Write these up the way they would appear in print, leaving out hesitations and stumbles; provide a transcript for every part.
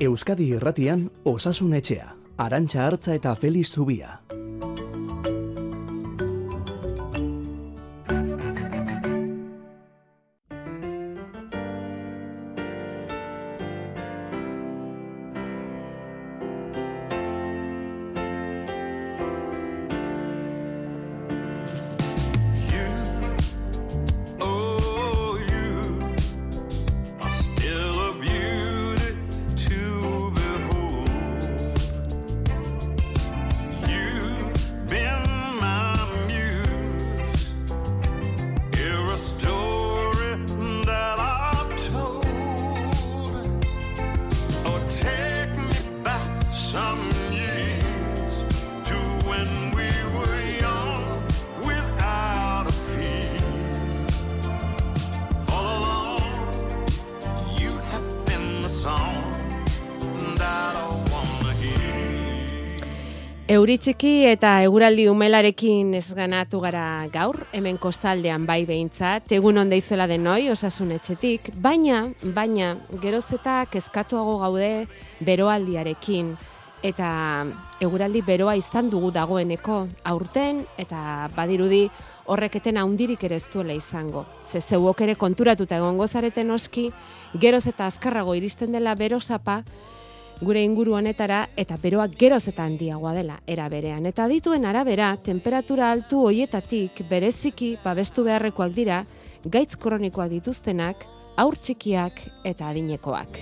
Euskadi irratian Osasun Etxea, Arantxa Artza eta Felix Zubia. Euritxiki eta eguraldi umelarekin esganatu gara gaur, hemen kostaldean bai behintzat, egun onda izuela denoi osasun etxetik, baina geroz eta kezkatuago gaude beroaldiarekin, eta eguraldi beroa izan dugu dagoeneko aurten, eta badirudi horrek eten handirik ere ez duela izango. Zeuok ere konturatuta egongo zareten oski, geroz eta azkarrago iristen dela bero sapa, gure inguru honetara eta beroak geroz eta handiagoa dela era berean. Eta dituen arabera, temperatura altu hoietatik bereziki babestu beharrekoak dira gaitz kronikoak dituztenak, haur txikiak eta adinekoak.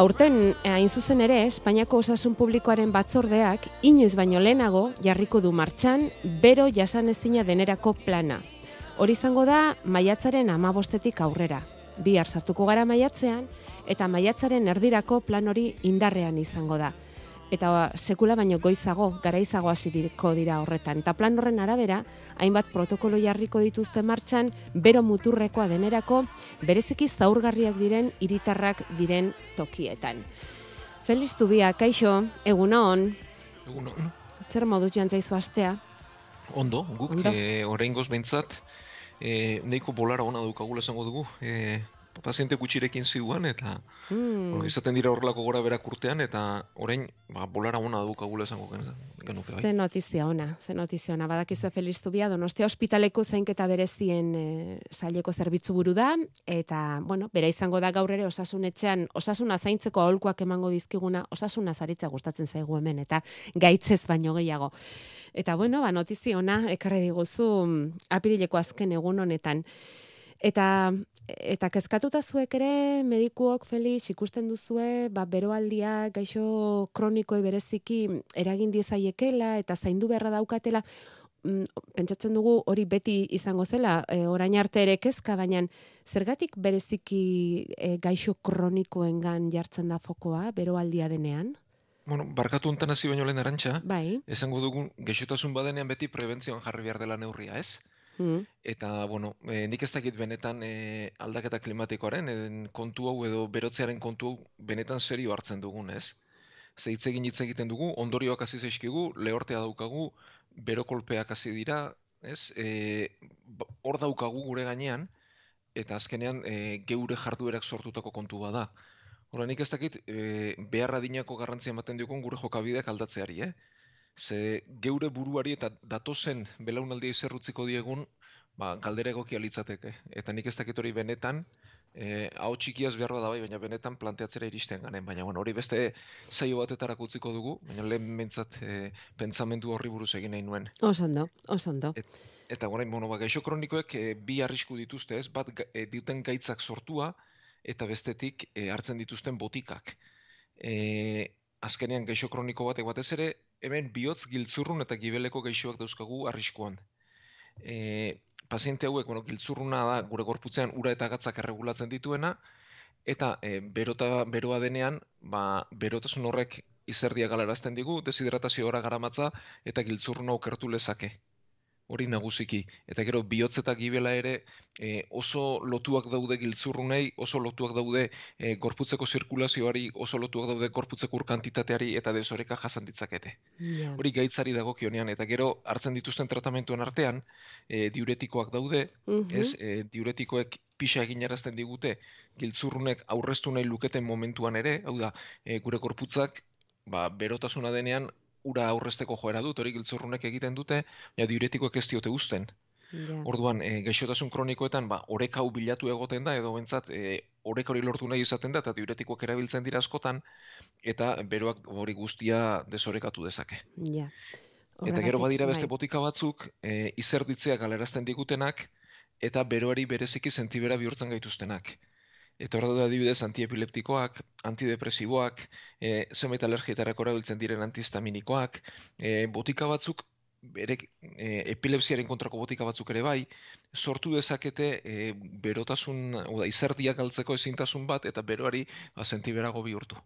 Aurten, hain zuzen ere, Espainiako Osasun Publikoaren Batzordeak inoiz baino lehenago jarriko du martxan bero jasanezina denerako plana. Hori izango da maiatzaren 15 aurrera. Bihar sartuko gara maiatzean eta maiatzaren erdirako plan hori indarrean izango da. Eta sekula baino goizago, garaizago hasi dirko dira horretan. Eta plan horren arabera, hainbat protokolo jarriko dituzte martxan, bero muturrekoa denerako, bereziki zaurgarriak diren hiritarrak diren tokietan. Felix Zubia, kaixo, egunon. Egunon. Zer moduz joan zaizu astea? Ondo, guk oraingoz behintzat, neiko bolara ona daukagula esango dugu, paziente gutxirekin ziguan, eta izaten dira horrelako gora berak urtean, eta orain bolara ona daukagula esango genuke bai. Ze notizia ona. Badakizu Felix Zubia, Donostia ospitaleko zainketa berezien saileko zerbitzu buru da, eta, bera izango da gaur ere osasunetxean, osasuna zaintzeko aholkuak emango dizkiguna, osasuna zaritza gustatzen zaigu hemen, eta gaitzez baino gehiago. Eta, notizia ona, ekarri diguzu apirileko azken egun honetan. Eta kezkatuta zuek ere, medikuok, Felix, ikusten duzue, beroaldia, gaixo kronikoe bereziki eragin diezaiekela eta zaindu beharra daukatela. Pentsatzen dugu hori beti izango zela, orain arte ere kezka, baina zergatik bereziki gaixo kronikoengan jartzen da fokoa beroaldia denean? Barkatu enten hasi baino lehen Arantxa, esango dugu gaixotasun badenean beti prebentzioan jarri behar dela neurria, ez? Eta, nik ez dakit benetan aldaketa klimatikoaren kontu hau edo berotzearen kontu hau benetan serio hartzen dugun, ez? Ze hitz egiten dugu, ondorioak hasi zaizkigu, lehortea daukagu, berokolpeak hasi dira, ez? Hor daukagu gure gainean, eta azkenean geure jarduerak sortutako kontua da. Hora, nik ez dakit behar adinako garrantzia ematen diokon gure jokabideak aldatzeari, Ze geure buruari eta datozen belaunaldia izerrutziko diegun galdera egokia litzateke. Eta nik ez dakit hori benetan, hau txikiaz beharra da bai, baina benetan planteatzera iristen garen. Baina hori beste saio batetarako utziko dugu, baina lehen mentzat pentsamendu horri buruz egin nahi nuen. Osondo. Eta gaixo kronikoek bi arrisku dituzte ez, bat duten gaitzak sortua eta bestetik hartzen dituzten botikak. Azkenean gaixo kroniko batek batez ere, hemen bihotz giltzurrun eta gibeleko gaixoak dauzkagu arriskuan. Paziente hauek, giltzurruna da gure gorputzean ura eta gatzak erregulatzen dituena, eta beroa denean, berotasun horrek izerdia galarazten digu, deshidratazioa garamatza eta giltzurruna okertu lezake. Hori nagusiki. Eta gero, bihotz eta gibela ere oso lotuak daude giltzurrunei, oso lotuak daude gorputzeko zirkulazioari, oso lotuak daude gorputzeko urkantitateari eta desoreka jasan ditzakete. Hori gaitzari dagokionean. Eta gero, hartzen dituzten tratamentuan artean, diuretikoak daude, diuretikoek pixa egin arazten digute giltzurrunek aurreztu nahi luketen momentuan ere, hau da, gure korputzak berotasuna denean ura aurrezteko joera dut, hori giltzurrunek egiten dute, ja, diuretikoek ez diote uzten. Yeah. Orduan, gaixotasun kronikoetan, oreka hau bilatu egoten da, edo bentsat, oreka hori lortu nahi izaten da, eta diuretikoak erabiltzen dira askotan, eta beroak hori guztia desorekatu dezake. Ja. Yeah. Eta gero badira beste botika batzuk, izerditzea galarazten digutenak, eta beroari bereziki sentibera bihurtzen gaituztenak. Eta hor da adibidez antiepileptikoak, antidepresiboak, zenbait alergietarako erabiltzen diren antihistaminikoak, botika batzuk, epilepsiaren kontrako botika batzuk ere bai, sortu dezakete berotasun, oda, izerdiak galtzeko ezintasun bat, eta beroari sentiberago bihurtu.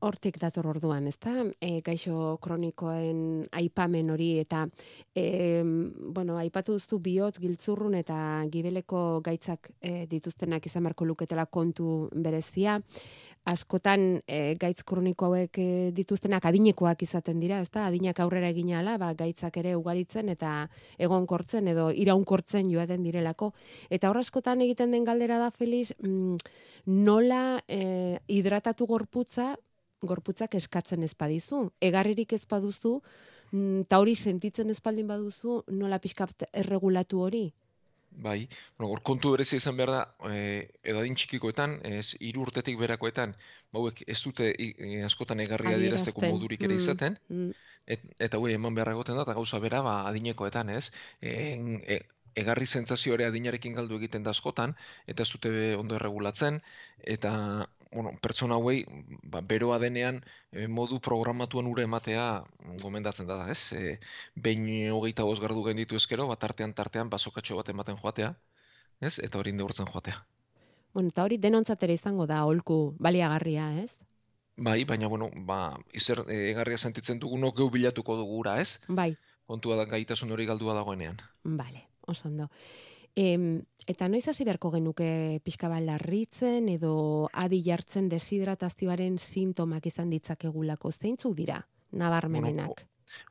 Hortik dator orduan, ezta? Gaixo kronikoen aipamen hori eta aipatu duzu bihotz, giltzurrun eta gibeleko gaitzak dituztenak izan beharko luketela kontu berezia. Askotan gaitz kroniko hauek dituztenak adinekoak izaten dira, ezta? Adinak aurrera egin ahala, gaitzak ere ugaritzen eta egonkortzen edo iraunkortzen joaten direlako. Eta hor askotan egiten den galdera da, Felix, nola hidratatu gorputzak eskatzen ez badizu, egarririk ez baduzu, eta hori sentitzen ez baldin baduzu, nola pixkat erregulatu hori? Bai, hor kontu berezia izan behar da, edadin txikikoetan, 3 urtetik berakoetan, hauek ez dute askotan egarria adierazteko modurik ere izaten, eta hori eman behar egoten da, eta gauza bera adinekoetan, ez? Egarri sentsazio ere adinarekin galdu egiten da askotan, eta ez dute ondo erregulatzen, eta pertsona hauei beroa denean modu programatuan ura ematea gomendatzen da, ez? Behin 25 gradu gainditu ezkero, tartean bazokatxo bat ematen joatea, ez? Eta hori indeurtzen joatea. Eta hori denontzat ere izango da aholku baliagarria, ez? Bai, baina, egarria sentitzen dugunok geu bilatuko dugu ura, ez? Bai. Kontua da gaitasun hori galdua dagoenean. Bale, oso ondo. Eta noiz hasi beharko genuke pixka bat larritzen edo adi jartzen deshidratazioaren sintomak izan ditzakegulako, zeintzuk dira nabarmenenak?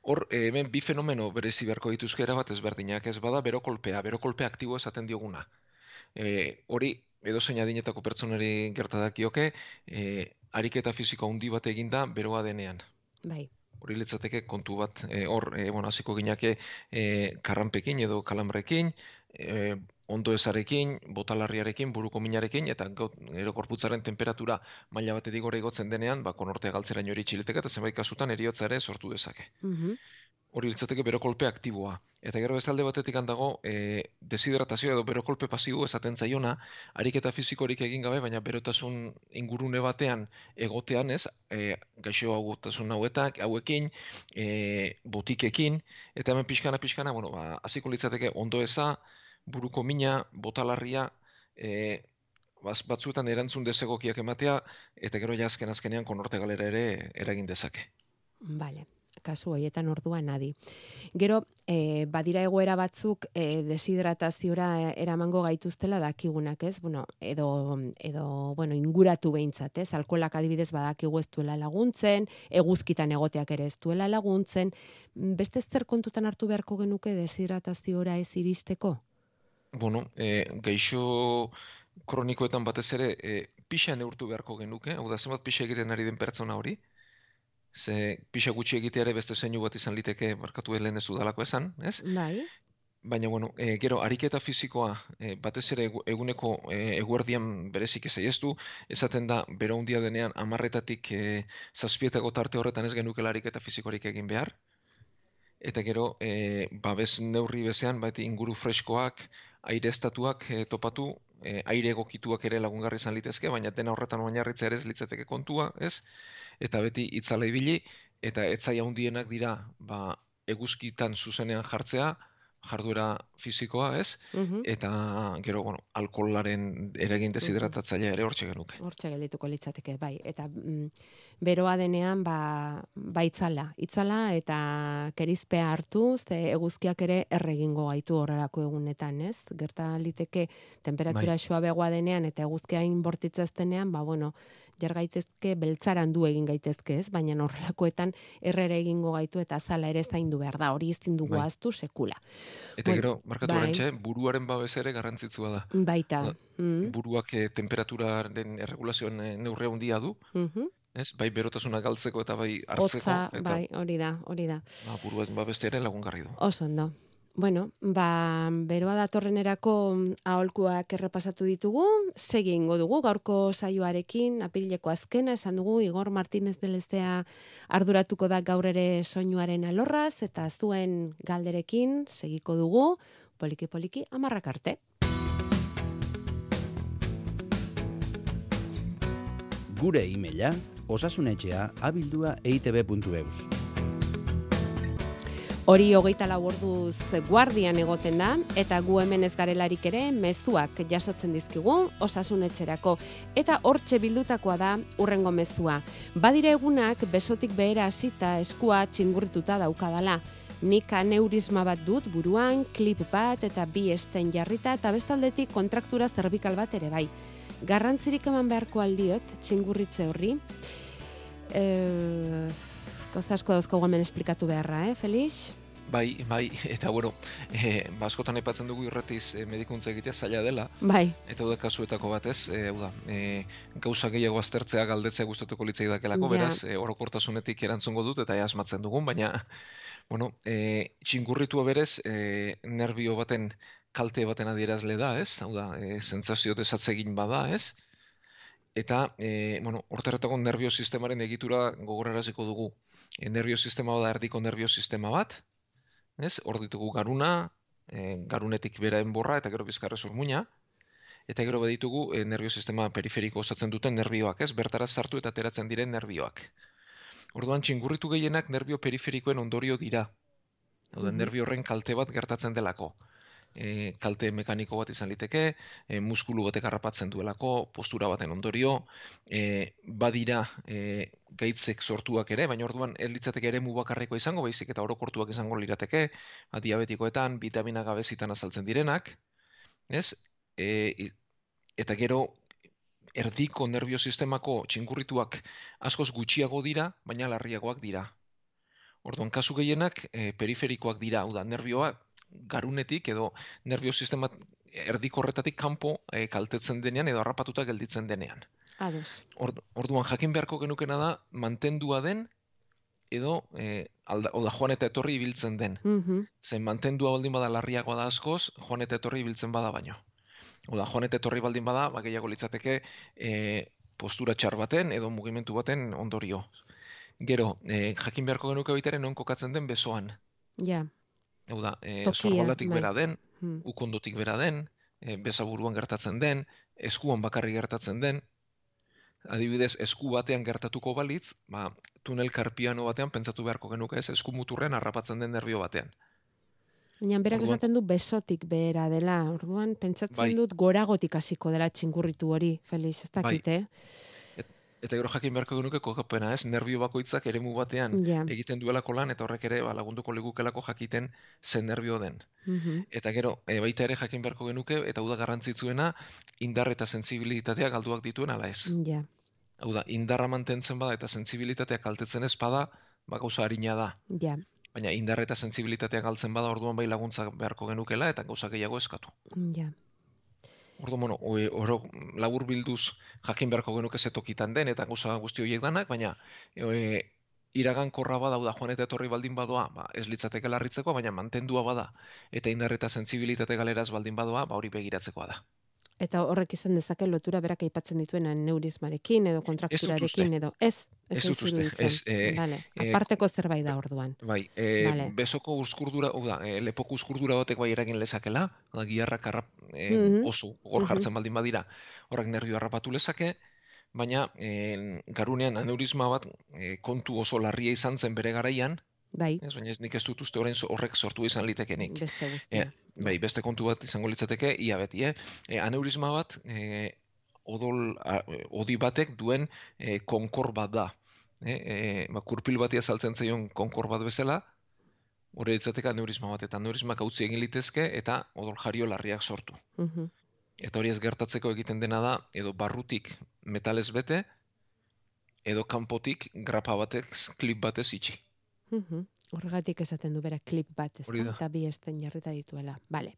Hor, hemen bi fenomeno berezi beharko dituzke erabat ezberdinak, ez bada berokolpea aktiboa esaten dioguna. Hori edozein adinetako pertsonari gerta dakioke, ariketa fisiko handi bat eginda beroa denean. Bai. Hori litzateke kontu bat, hasiko ginake karranpekin edo kalamrekin, ondo ezarekin, botalarriarekin, buruko minarekin, eta gero gorputzaren temperatura maila batetik gora igotzen denean, konortea galtzeraino iritsiliteke eta zenbait kasutan heriotza ere sortu dezake. Hori litzateke berokolpe aktiboa. Eta gero bestalde batetik dago deshidratazioa edo berokolpe pasiboa esaten zaiona, ariketa fisikorik egin gabe, baina berotasun ingurune batean egotean, ez, gaixo haugotasun hauekin, botikekin, eta hemen pixkana, hasiko litzateke ondoeza, buruko mina, botalarria, batzuetan erantzun desegokiak ematea, eta gero azkenean konorte galera ere eragin dezake. Vale. Kasu horietan orduan adi. Gero, badira egoera batzuk deshidrataziora eramango gaituztela dakigunak, ez? Inguratu behintzat, ez? Alkoholak adibidez badakigu ez duela laguntzen, eguzkitan egoteak ere ez duela laguntzen. Beste zer kontutan hartu beharko genuke deshidrataziora ez iristeko? Gaixo kronikoetan batez ere pixa neurtu beharko genuke, hau da zenbat pixa egiten ari den pertsona hori, ze pixa gutxi egiteare beste zeinu bat izan liteke barkatu helen ez udalako esan, ez? Bai. Baina, gero, ariketa fisikoa batez ere eguneko eguerdian berezik ezaieztu, esaten da, bero handia denean 10-etatik 7-etako tarte horretan ez genukela ariketa fisikorik egin behar. Eta gero, babes neurri bezean, inguru freskoak, aireztatuak topatu, aire egokituak ere lagungarri izan litezke, baina dena horretan oinarritzea ere ez litzateke kontua, ez? Eta beti itzala ibili, eta etzaia handienak dira, eguzkitan zuzenean jartzea, jarduera fisikoa, ez? Eta gero, alkoholaren eragin deshidratatzailea ere hortxe genuke. Hortxe geldituko litzateke, bai. Eta beroa denean, itzala eta kerizpea hartu, ze eguzkiak ere erregingo gaitu horrelako egunetan, ez? Gerta liteke temperatura suabegoa denean eta eguzkia inbortitzaztenean, jar gaitezke, beltzaran du egin gaitezke, ez? Baina horrelakoetan errera egingo gaitu eta azala ere zaindu behar da, hori ezin dugu ahaztu sekula. Eta gero, markatu Arantxa, buruaren babes ere garrantzitsua da. Baita. Buruak temperaturaren erregulazioan neurria handia du. Ez? Bai berotasuna galtzeko eta bai hartzeko. Hotza, bai, hori da. Buruaren babes ere lagungarri du. Oso ondo. Bueno, beroa datorrenerako aholkuak errepasatu ditugu, segi egingo dugu gaurko saioarekin, apirileko azkena esan dugu, Igor Martínez de Lezea arduratuko da gaur ere soinuaren alorraz, eta zuen galderekin segiko dugu, poliki-poliki 10 arte. Gure emaila osasunetxea@bildua.etb.eus. Hori 24 orduz guardian egoten da, eta gu hemen ez garelarik ere mezuak jasotzen dizkigu osasun etxerako. Eta hortxe bildutakoa da hurrengo mezua. Badira egunak besotik behera hasita eskua txingurrituta daukadala. Nik aneurisma bat dut buruan, klip bat eta 2 esten jarrita eta bestaldetik kontraktura zerbikal bat ere bai. Garrantzirik eman beharko aldiot txingurritze horri. Gauza asko dauzko gomen esplikatu beharra, Felix? Bai, eta bueno, askotan aipatzen dugu irratiz medikuntza egitea zaila dela. Bai. Eta hau da kasuetako batez, gauza gehiago aztertzea galdetzea gustatuko litzaidakelako, beraz, orokortasunetik erantzungo dut eta asmatzen dugun, baina, bueno, txingurritua berez, nervio baten kalte baten adierazle da, ez? Hau da, sentsazio desatsegin bada, ez? Eta, bueno, horretako nervio sistemaren egitura gogoraraziko dugu. Nervio sistema bada erdiko nervio sistema bat, ez? Hor ditugu garuna, garunetik bera enborra eta gero bizkarrez ormuina, eta gero baditugu nervio sistema periferiko osatzen duten nervioak, ez? Bertara sartu eta ateratzen diren nervioak. Orduan txingurritu gehienak nervio periferikoen ondorio dira. Orduan nervio horren kalte bat gertatzen delako. Kalte mekaniko bat izan liteke, muskulu batek harrapatzen duelako, postura baten ondorio, badira gaitzek sortuak ere, baina orduan ez litzateke eremu bakarrikoa izango, baizik eta orokortuak izango lirateke, diabetikoetan, bitamina gabezitan azaltzen direnak, ez? Eta gero erdiko nervio sistemako txingurrituak askoz gutxiago dira, baina larriagoak dira. Orduan kasu gehienak periferikoak dira, hau da, nervioa garunetik edo nervio sistema erdikorretatik kanpo kaltetzen denean edo harrapatuta gelditzen denean. Ados. Orduan jakin beharko genukena da mantendua den edo oda joan eta etorri ibiltzen den. Zen mantendua baldin bada larriagoa da askoz, joan eta etorri ibiltzen bada baino. Oda joan eta etorri baldin bada, gehiago litzateke postura txar baten edo mugimendu baten ondorio. Gero, jakin beharko genuke baitaren non kokatzen den besoan. Ja. Hau da, sorbaldatik bera den, ukondotik bera den, besaburuan gertatzen den, eskuan bakarri gertatzen den. Adibidez, esku batean gertatuko balitz, tunel karpiano batean pentsatu beharko genuke, ez esku muturren harrapatzen den nervio batean. Baina berak esaten du besotik behera dela, orduan pentsatzen dut goragotik hasiko dela txingurritu hori, Felix, ez dakit, Eta gero jakin beharko genuke kokapena, ez? Nervio bakoitzak eremu batean egiten duelako lan, eta horrek ere lagunduko ligukelako jakiten zen nervio den. Eta gero, baita ere jakin beharko genuke, eta hau da garrantzitsuena, indar eta sentsibilitatea galduak dituen ala ez. Hau da, indarra mantentzen bada eta sentsibilitatea kaltetzen ez bada, gauza arina da. Baina indar eta sentsibilitatea galtzen bada, orduan bai laguntza beharko genukela, eta gauza gehiago eskatu. Orduan, bueno, oro labur bilduz jakin beharko genuke zetokitan den, eta gauza guzti horiek danak, baina iragankorra badauda joan eta etorri baldin badoa, ez litzateke larritzeko, baina mantendua bada, eta indar eta sentsibilitate galeraz baldin badoa, hori begiratzekoa da. Eta horrek izan dezake lotura berak aipatzen dituen aneurismarekin edo kontrakturarekin edo ez dut uste. Aparteko zerbait da orduan. Bai, besoko uzkurdura, lepoko uzkurdura batek bai eragin lezakela, giharrak oso gor jartzen baldin badira, horrek nervio harrapatu lezake, baina garunean aneurisma bat kontu oso larria izan zen bere garaian, baina nik ez dut uste horrek sortu izan litekenik. Beste kontu bat izango litzateke, ia beti. Aneurisma bat, odi batek duen konkor bat da. Kurpil bati azaltzen zaion konkor bat bezala, hori litzateke aneurisma bat. Eta aneurismak hautzi egin litezke eta odol jario larriak sortu. Eta hori ez gertatzeko egiten dena da, edo barrutik metalez bete, edo kanpotik grapa batek klip batez itxi. Horregatik esaten du bera klip bat, eta bi esten jarrita dituela. Vale.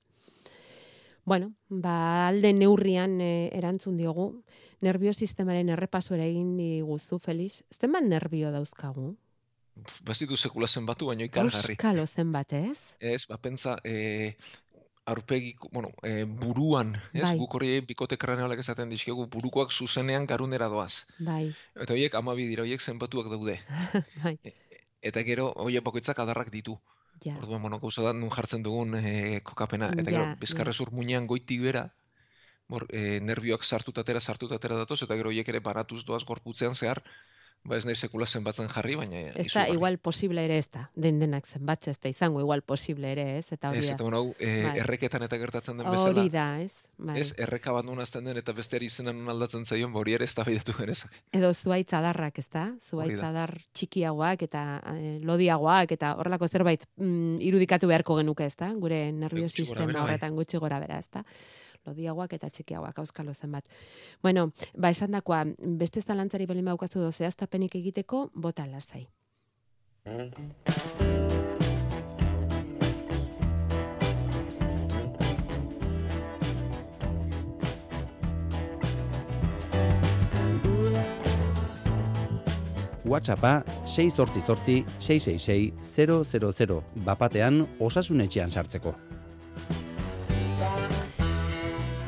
Bueno, alde neurrian erantzun diogu. Nerbio sistemaren errepasoera egin diguzu, Felix. Zenbat nerbio dauzkagu? Bazitu sekula zenbatu, baino ikaragarri. Euskalo zenbat, ez? Ez, pentsa, aurpegi, buruan, ez? Bai. Guk hori bikote kraneolak esaten dizkegu, burukoak zuzenean garunera doaz. Bai. Eta horiek 12 dira, horiek zenbatuak daude. Bai. Eta gero, horiek bakoitzak adarrak ditu. Ja. Orduan, gauza da, nun jartzen dugun kokapena. Eta gero, bizkarrezur muinean goitik bera, nerbioak sartutatera datoz, eta gero horiek ere baratuz doaz gorputzean zehar, ez nahi sekula zenbatzen jarri, baina... Ez da, igual posible ere ez da, den-denak zenbatzen, ez da izango, igual posible ere ez, eta hori da. Ez, eta erreketan eta gertatzen den bezala. Hori da, ez? Ez, erreka bat nun azten den, eta besteari izena nun aldatzen zaion, hori ere ez da behidatu genezak. Edo zuaitzadarrak, ez da? Zuaitzadar txikiagoak eta lodiagoak, eta horrelako zerbait irudikatu beharko genuke, ez da? Gure nervio sistema horretan gutxi gora bera, ez da? Lodiagoak eta txikiagoak, auskalo zenbat. Bueno, esan dakoa, beste zalantzari belin baukazu dozea, aztapenik egiteko, bota lasai. WhatsAppa 688-666-000 bapatean osasunetxean sartzeko.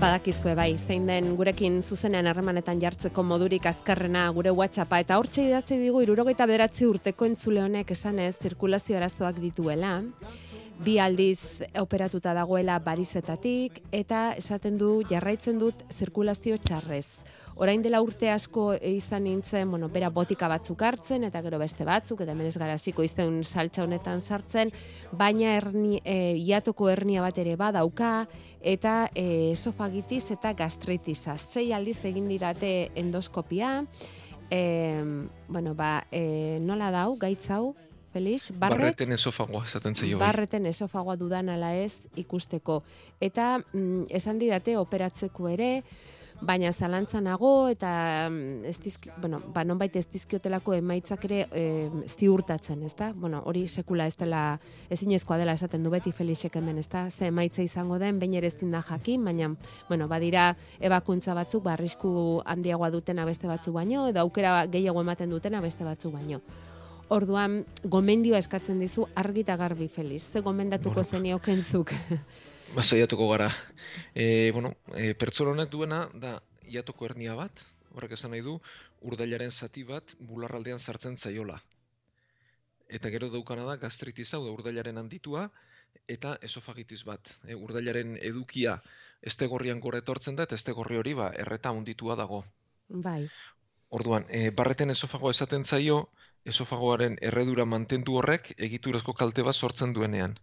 Badakizue bai, zein den gurekin zuzenean harremanetan jartzeko modurik azkarrena gure WhatsAppa, eta hortxe idatzi digu 79 urteko entzule honek esanez zirkulazio arazoak dituela, 2 aldiz operatuta dagoela barizetatik, eta esaten du jarraitzen dut zirkulazio txarrez. Orain dela urte asko izan nintzen, bera botika batzuk hartzen, eta gero beste batzuk, eta hemen ez gara hasiko izen saltsa honetan sartzen, baina hiatoko hernia bat ere badauka, eta esofagitis eta gastritisa. 6 aldiz egin didate endoskopia, nola dau, gaitz hau? Felix, Barreten esofagoa esaten zaio. Barreten esofagoa dudan ala ez ikusteko. Eta esan didate operatzeko ere, baina zalantzanago eta nonbait ez dizkiotelako emaitzak ere ziurtatzen, ezta? Hori sekula ez dela, ezinezkoa dela esaten du beti Felixek hemen, ezta? Ze emaitza izango den, behin ere ezin da jakin, baina, badira ebakuntza batzuk, arrisku handiagoa dutena beste batzu baino, edo aukera gehiago ematen dutena beste batzu baino. Orduan, gomendioa eskatzen dizu argi eta garbi, Felix. Ze gomendatuko zenioken zuk? Saiatuko gara. Pertsona honek duena da hiatoko hernia bat, horrek esan nahi du urdailaren zati bat bularraldean sartzen zaiola. Eta gero daukana da gastritisa, urdailaren handitua, eta esofagitis bat. Urdailaren edukia hestegorrian gora etortzen da, eta hestegorri hori erreta handitua dago. Bai. Orduan, Barreten esofagoa esaten zaio, esofagoaren erredura mantendu horrek egiturazko kalte bat sortzen duenean.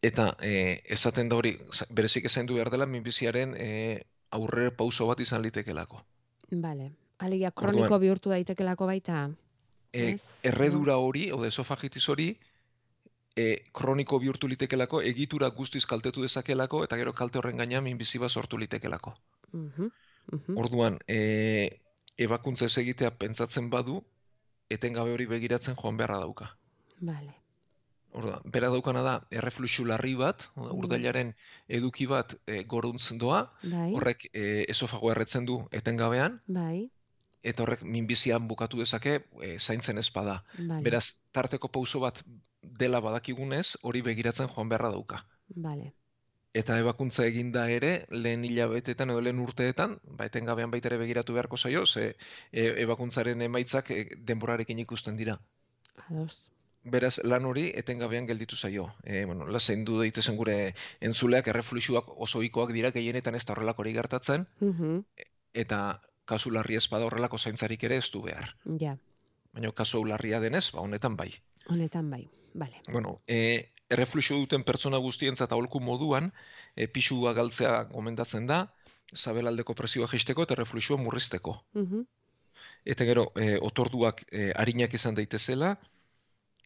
Eta esaten da hori, berezik esaindu behar dela, minbiziaren aurrera pauso bat izan litekelako. Bale, alegia kroniko bihurtu daitekelako baita. Erredura hori, edo esofagitis hori, kroniko bihurtu litekelako, egitura guztiz kaltetu dezakelako, eta gero kalte horren gainean minbizi bat sortu litekelako. Orduan, ebakuntza ez egitea pentsatzen badu, etengabe hori begiratzen joan beharra dauka. Bale. Bera daukana da, errefluxu larri bat, urdailaren eduki bat goruntz doa, horrek esofagoa erretzen du etengabean, eta horrek minbizian bukatu dezake zaintzen ezpada. Beraz, tarteko pauso bat dela badakigunez, hori begiratzen joan beharra dauka. Eta ebakuntza eginda ere, lehen hilabetetan edo lehen urteetan, etengabean baita ere begiratu beharko zaio, ze ebakuntzaren emaitzak denborarekin ikusten dira. Ados. Beraz, lan hori etengabean gelditu zaio. Lasain du daitezen gure entzuleak, errefluxuak osoikoak dira, gehienetan ez da horrelako hori gertatzen, eta kasu larri ezpada horrelako zaintzarik ere ez du behar. Baina kasu larria denez, honetan bai. Honetan bai, bale. Errefluxu duten pertsona guztientzat aholku moduan, pisua galtzea gomendatzen da, sabelaldeko presioa jaisteko eta errefluxua murrizteko. Eta gero, otorduak arinak izan daitezela,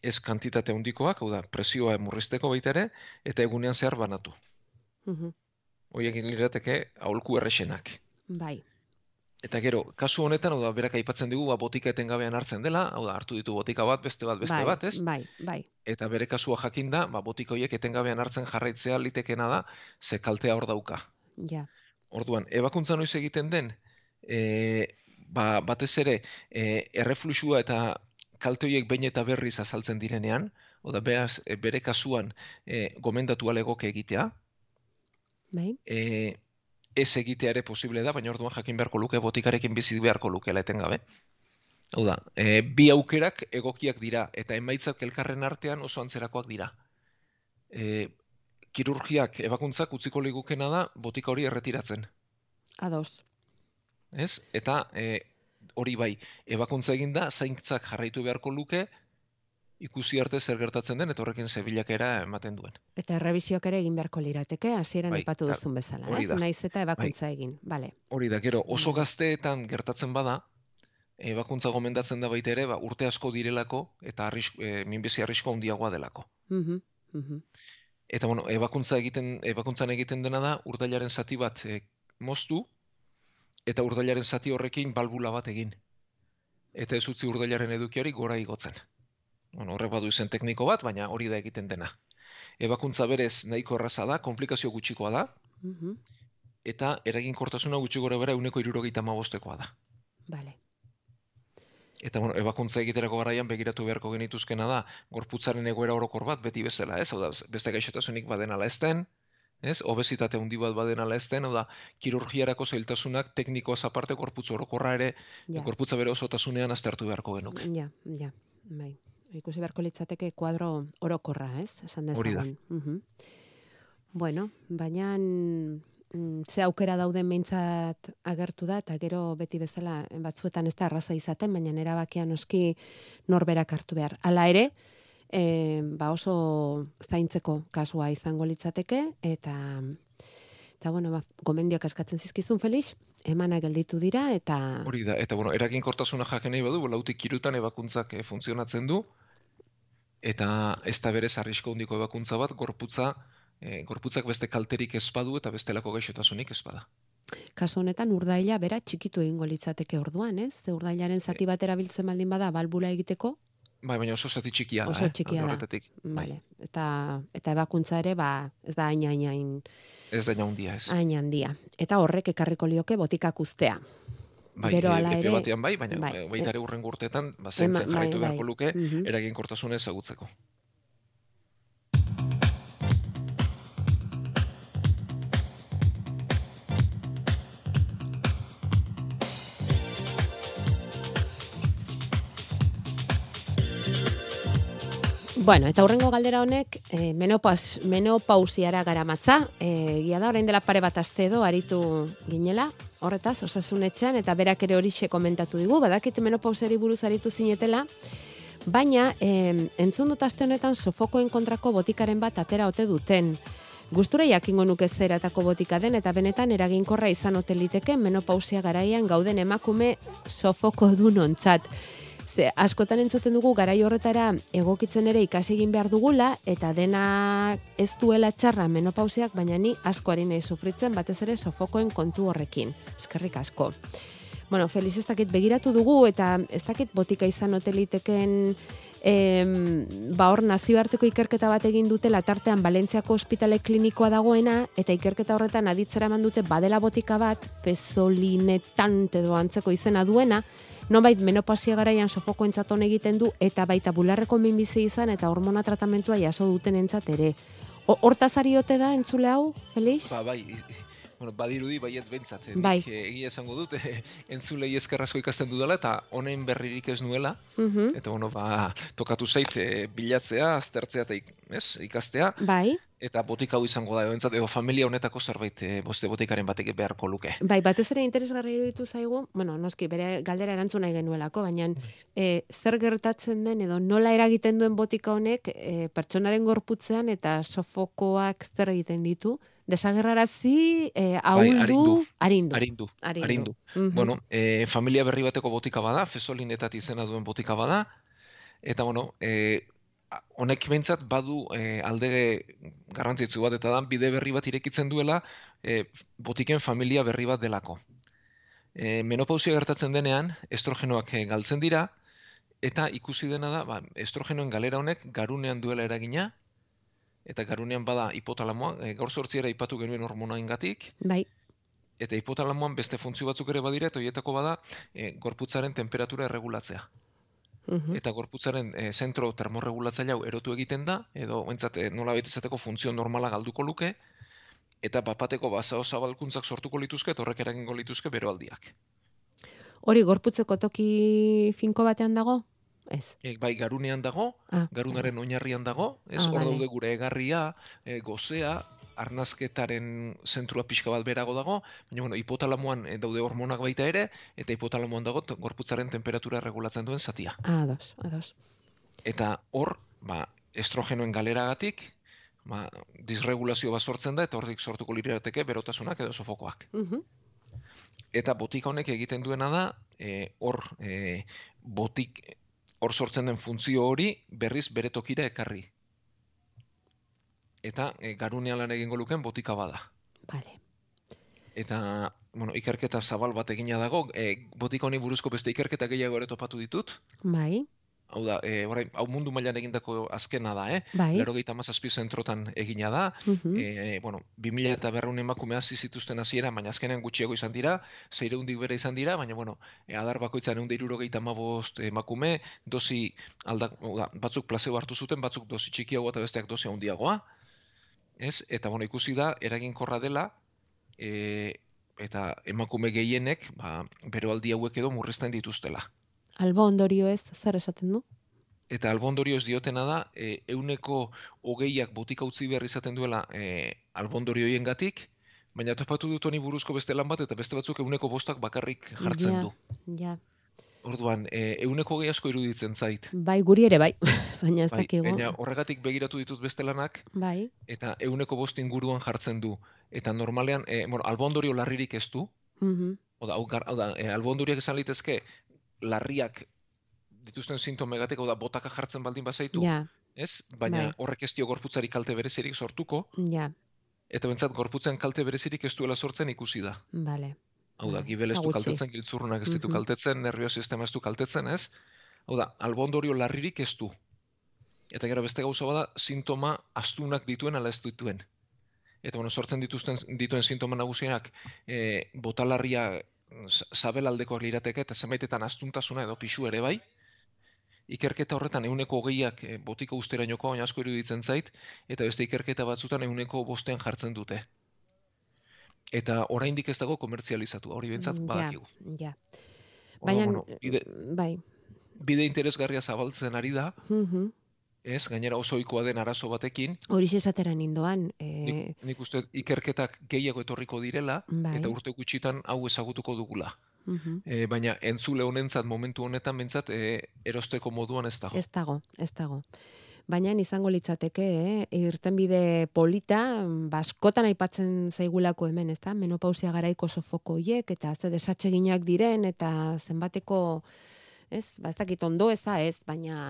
ez kantitate handikoak, hau da, presioa murrizteko baita ere, eta egunean zehar banatu. Horiek lirateke aholku erresenak. Bai. Eta gero, kasu honetan, hau da, berak aipatzen digu, botika etengabean hartzen dela, hau da, hartu ditu botika bat, beste bai, bat, ez? Bai. Eta bere kasua jakinda, botika horiek etengabean hartzen jarraitzea litekena da, ze kaltea hor dauka. Ja. Orduan, ebakuntza noiz egiten den, batez ere, errefluxua eta kalte horiek behin eta berriz azaltzen direnean, hau da, bere kasuan gomendatu alegoke egitea. Bai. Ez egiteare posible da, baina orduan jakin beharko luke, botikarekin bizi beharko luke, etengabe. Hau da, bi aukerak egokiak dira, eta emaitzak elkarren artean oso antzerakoak dira. Kirurgiak, ebakuntzak utziko ligukena da, botika hori erretiratzen. Ados. Ez? Eta hori bai, ebakuntza eginda, zaintzak jarraitu beharko luke, ikusi arte zer gertatzen den, eta horrekin zebilakera ematen duen. Eta errebisioak ere egin beharko lirateke, hasieran aipatu duzun bezala, ez? Naiz eta ebakuntza egin, bale. Hori da, gero, oso gazteetan gertatzen bada, ebakuntza gomendatzen da baita ere, urte asko direlako, eta minbizi arrisko handiagoa delako. Eta, bueno, ebakuntzan egiten dena da, urdailaren zati bat moztu, eta urdailaren zati horrekin balbula bat egin. Eta ez utzi urdailaren edukiari gora igotzen. Bueno, horrek badu izen tekniko bat, baina hori da egiten dena. Ebakuntza berez nahiko erraza da, komplikazio gutxikoa da, eta eraginkortasuna gutxi gora bera 75%koa da. Vale. Eta, bueno, ebakuntza egiterako garaian begiratu beharko genituzkena da, gorputzaren egoera orokor bat beti bezala, ez? Hau da, beste gaixotasunik baden ala ezten, ez? Obesitate handi bat baden ala ezten, hau da, kirurgiarako zailtasunak teknikoaz aparte gorputz orokorra ere, gorputza bere osotasunean aztertu beharko genuke. Ja, bai. Ikusi beharko litzateke kuadro orokorra, ez? Esan dezagun. Bueno, baina ze aukera dauden behintzat agertu da, eta gero beti bezala batzuetan ez da arraza izaten, baina erabakia noski norberak hartu behar. Hala ere, oso zaintzeko kasua izango litzateke, eta bueno, gomendioak askatzen zizkizun, Felix, emana gelditu dira, eta... Hori da, eta, bueno, eraginkortasuna jaken nahi badu, lautik irutan ebakuntzak funtzionatzen du, eta ez da berez arrisko handiko ebakuntza bat, gorputzak beste kalterik ez badu, eta bestelako gaixotasunik ez bada. Kasu honetan, urdaila bera txikitu egingo litzateke orduan, ez? Urdailaren zati bat erabiltzen baldin bada, balbula egiteko? Bai, baina oso zati txikia da. Oso txikia da. Vale. Eta ebakuntza ere, ez da hain... Ez da hain handia, ez. Hain handia. Eta horrek ekarriko lioke botikak uztea. Bai, epe batean bai, baina baita ere urrengo urteetan, zaintzen jarraitu beharko luke, eraginkortasunez ezagutzeko. Bueno, eta hurrengo galdera honek menopausiara garamatza, egia da orain dela pare bat aste edo aritu ginela, horretaz Osasun Etxean, eta berak ere horixe komentatu digu, badakit menopausiari buruz aritu zinetela, baina entzun dut aste honetan sofokoen kontrako botikaren bat atera ote duten. Gustura jakingo nuke zeratako botika den, eta benetan eraginkorra izan ote liteke menopausia garaian gauden emakume sofokodunontzat. Ze, askotan entzuten dugu garai horretara egokitzen ere ikasi egin behar dugula, eta dena ez duela txarra menopausiak, baina ni asko ari nahi sufritzen, batez ere sofokoen kontu horrekin. Eskerrik asko. Bueno, Felix, ez dakit begiratu dugu, eta ez dakit botika izan hoteliteken hor nazioarteko ikerketa bat egin dutela, tartean Valentziako Hospitale Klinikoa dagoena, eta ikerketa horretan aditzera eman dute badela botika bat, pezolinetan edo antzeko izena duena, nonbait menopausia garaian sofokoentzat on egiten du, eta baita bularreko minbizi izan eta hormona tratamentua jaso duten entzat ere. Hortaz ari ote da entzule hau, Felix? Bai, badirudi baietz behintzat. Egia esango dut, entzulei eskerrasko ikasten dudala eta honen berririk ez nuela. Eta, tokatu zait bilatzea, aztertzea eta ikastea. Bai. Eta botik hau izango da, edo familia honetako zerbait botikaren batek beharko luke. Bai, batez ere interesgarri iruditu zaigu, bueno, noski, bere galdera erantzun nahi genuelako, baina zer gertatzen den edo nola eragiten duen botika honek pertsonaren gorputzean eta sofokoak zer egiten ditu, desagerrarazi, ahuldu, arindu. Bueno, familia berri bateko botika bada, fesolinetat izena duen botika bada, eta, bueno, honek behintzat badu alde garrantzitsu bat, eta dan bide berri bat irekitzen duela botiken familia berri bat delako. menopausia gertatzen denean estrogenoak galtzen dira, eta ikusi dena da, estrogenoen galera honek garunean duela eragina, eta garunean bada hipotalamoa, gaur 8 aipatu genuen hormonaengatik. Bai. Eta hipotalamoan beste funtzio batzuk ere badira, eta horietako bada gorputzaren temperatura erregulatzea. Eta gorputzaren zentro termorregulatzaile hau erotu egiten da, edo entzat, nolabait izateko funtzio normala galduko luke, eta bapateko bazao zabalkuntzak sortuko lituzke, eta horrek eragingo lituzke beroaldiak. Hori, gorputzeko toki finko batean dago? Ez. Bai, garunean dago, garunaren oinarrian dago, ez, hor daude gure egarria, gozea, arnazketaren zentrua pixka bat berago dago, baina bueno, hipotalamoan daude hormonak baita ere, eta hipotalamoan dago gorputzaren temperatura regulatzen duen zatia. Ados. Eta hor, estrogenoen galeragatik, disregulazio bat sortzen da, eta hortik sortuko lirateke berotasunak edo sofokoak. Eta botika honek egiten duena da, hor sortzen den funtzio hori berriz bere tokira ekarri. Eta garunean lan egingo luken botika bada. Vale. Eta, bueno, ikerketa zabal bat egina dago, botika honi buruzko beste ikerketa gehiago ere topatu ditut. Bai. Hau da, hau mundu mailan egindako azkena da, 97 zentrotan egina da, 2.500 emakume hasi zituzten hasiera, baina azkenean gutxiago izan dira, 600 bera izan dira, baina bueno, adar bakoitzan 175 emakume, dosi batzuk plazebo hartu zuten, batzuk dosi txikiagoa eta besteak dosi handiagoa, ez? Eta bueno, ikusi da eraginkorra dela, eta emakume gehienek, beroaldi hauek edo murrizten dituztela. Albo ondorio ez, zer esaten du? Eta albo ondorio ez diotena da, 20% botika utzi behar izaten duela albo ondorioien gatik, baina topatu dut honi buruzko beste lan bat, eta beste batzuk 5% bakarrik jartzen du. Ja. Orduan, 20% asko iruditzen zait. Bai, guri ere bai, baina ez dakigu. Baina horregatik begiratu ditut beste lanak, eta 5% inguruan jartzen du. Eta normalean, albo ondorio larririk ez du. Albo ondoriak esan litezke, larriak dituzten sintomegateko da botaka jartzen baldin bazaitu, ez? Baina horrek ez dio gorputzari kalte berezirik sortuko, eta bentsat gorputzen kalte berezirik ez duela sortzen ikusi da. Hau da, gibel ez du kaltetzen, giltzurrunak ez ditu kaltetzen, nervio sistema ez du kaltetzen, ez? Hau da, albo ondorio larririk ez du. Eta gero beste gauza bada, sintoma astunak dituen ala ez dituen. Eta bueno, sortzen dituen sintoma nagusienak botalarria zabelaldekoak lirateke eta zenbaitetan astuntasuna edo pixu ere bai. Ikerketa horretan 20% botika ustera niokoa, baina asko iruditzen zait, eta beste ikerketa batzutan 5% jartzen dute. Eta oraindik ez dago komertzializatu, hori bentsat badakigu. Baina, bide interesgarria zabaltzen ari da, ez, gainera oso ohikoa den arazo batekin. Horixe esatera nindoan. Nik uste ikerketak gehiago etorriko direla, eta urte gutxitan hau ezagutuko dugula. Baina entzule honentzat, momentu honetan bentsat, erosteko moduan ez dago. Ez dago. Baina izango litzateke, irtenbide polita, askotan aipatzen zaigulako hemen, ez da? Menopausia garaiko sofokoiek, eta ze desatseginak diren, eta zenbateko... ez dakit ondo eza ez, baina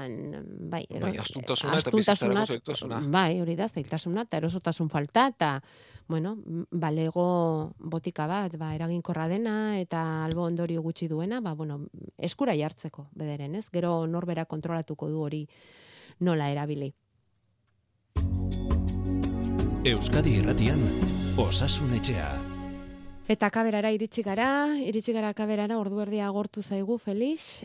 bai, astuntasuna eta zailtasuna. Bai, hori da, zailtasuna eta erosotasun falta, eta, bueno, balego botika bat, eraginkorra dena, eta albo ondorio gutxi duena, bueno, eskura jartzeko, bederen, ez? Gero norbera kontrolatuko du hori nola erabili. Euskadi irratian, Osasun Etxea. Eta kaberara iritsi gara kaberara, ordu erdia agortu zaigu, Felix,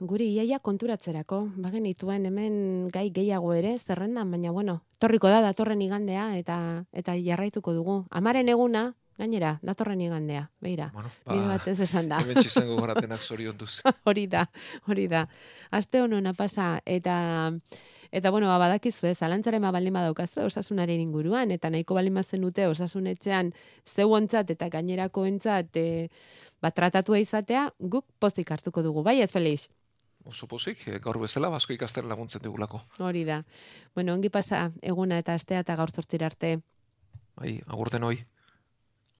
guri iaia konturatzerako, bagen dituen hemen gai gehiago ere, zerrendan, baina bueno, torriko da datorren igandea, eta jarraituko dugu. Amaren eguna, gainera, datorren igandea, beira, bide batez esan da. Hemen txizango goratenak zorion duz. Hori da. Aste honona pasa, eta bueno, badakizu ez, alantzaren baldin badaukazu osasunaren inguruan, eta nahiko baldin bazen dute Osasun Etxean zeuontzat eta gainerako entzat tratatua izatea, guk pozik hartuko dugu, bai ez, Felix? Oso pozik, gaur bezala, asko ikasten laguntzen dugulako. Hori da. Bueno, ongi pasa eguna eta astea, eta gaur 8 arte. Bai, agurten hoi.